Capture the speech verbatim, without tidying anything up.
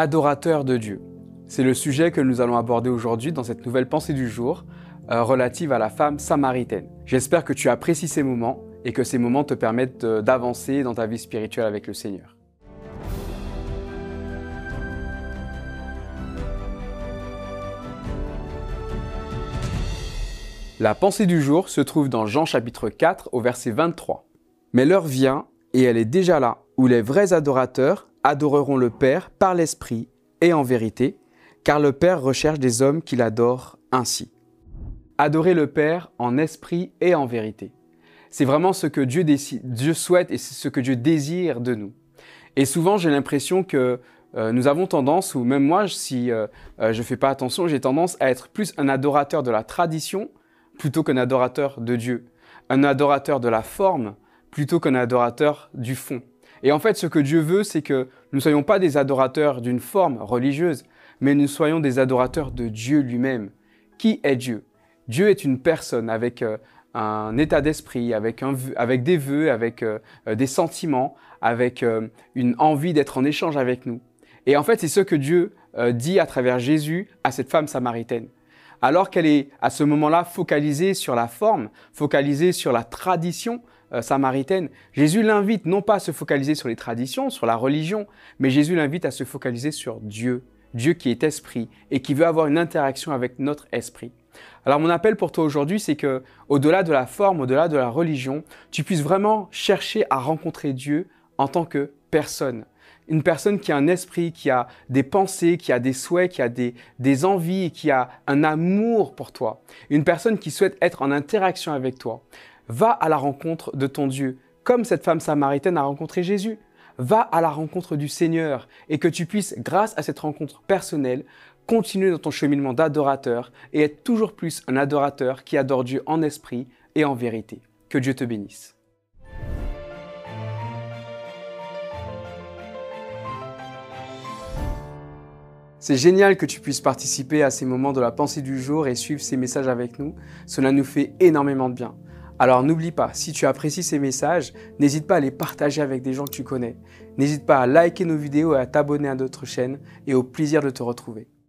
adorateur de Dieu. C'est le sujet que nous allons aborder aujourd'hui dans cette nouvelle pensée du jour euh, relative à la femme samaritaine. J'espère que tu apprécies ces moments et que ces moments te permettent d'avancer dans ta vie spirituelle avec le Seigneur. La pensée du jour se trouve dans Jean chapitre quatre au verset vingt-trois. « Mais l'heure vient, et elle est déjà là, où les vrais adorateurs adoreront le Père par l'Esprit et en vérité, car le Père recherche des hommes qui l'adorent ainsi. » Adorer le Père en esprit et en vérité. C'est vraiment ce que Dieu, décide, Dieu souhaite et c'est ce que Dieu désire de nous. Et souvent, j'ai l'impression que euh, nous avons tendance, ou même moi, si euh, euh, je ne fais pas attention, j'ai tendance à être plus un adorateur de la tradition plutôt qu'un adorateur de Dieu, un adorateur de la forme plutôt qu'un adorateur du fond. Et en fait, ce que Dieu veut, c'est que nous ne soyons pas des adorateurs d'une forme religieuse, mais nous soyons des adorateurs de Dieu lui-même. Qui est Dieu ? Dieu est une personne avec euh, un état d'esprit, avec, un, avec des vœux, avec euh, des sentiments, avec euh, une envie d'être en échange avec nous. Et en fait, c'est ce que Dieu euh, dit à travers Jésus à cette femme samaritaine. Alors qu'elle est à ce moment-là focalisée sur la forme, focalisée sur la tradition euh, samaritaine, Jésus l'invite non pas à se focaliser sur les traditions, sur la religion, mais Jésus l'invite à se focaliser sur Dieu, Dieu qui est esprit et qui veut avoir une interaction avec notre esprit. Alors mon appel pour toi aujourd'hui, c'est que au-delà de la forme, au-delà de la religion, tu puisses vraiment chercher à rencontrer Dieu en tant que personne. Une personne qui a un esprit, qui a des pensées, qui a des souhaits, qui a des, des envies, qui a un amour pour toi. Une personne qui souhaite être en interaction avec toi. Va à la rencontre de ton Dieu, comme cette femme samaritaine a rencontré Jésus. Va à la rencontre du Seigneur et que tu puisses, grâce à cette rencontre personnelle, continuer dans ton cheminement d'adorateur et être toujours plus un adorateur qui adore Dieu en esprit et en vérité. Que Dieu te bénisse. C'est génial que tu puisses participer à ces moments de la pensée du jour et suivre ces messages avec nous. Cela nous fait énormément de bien. Alors n'oublie pas, si tu apprécies ces messages, n'hésite pas à les partager avec des gens que tu connais. N'hésite pas à liker nos vidéos et à t'abonner à notre chaîne et au plaisir de te retrouver.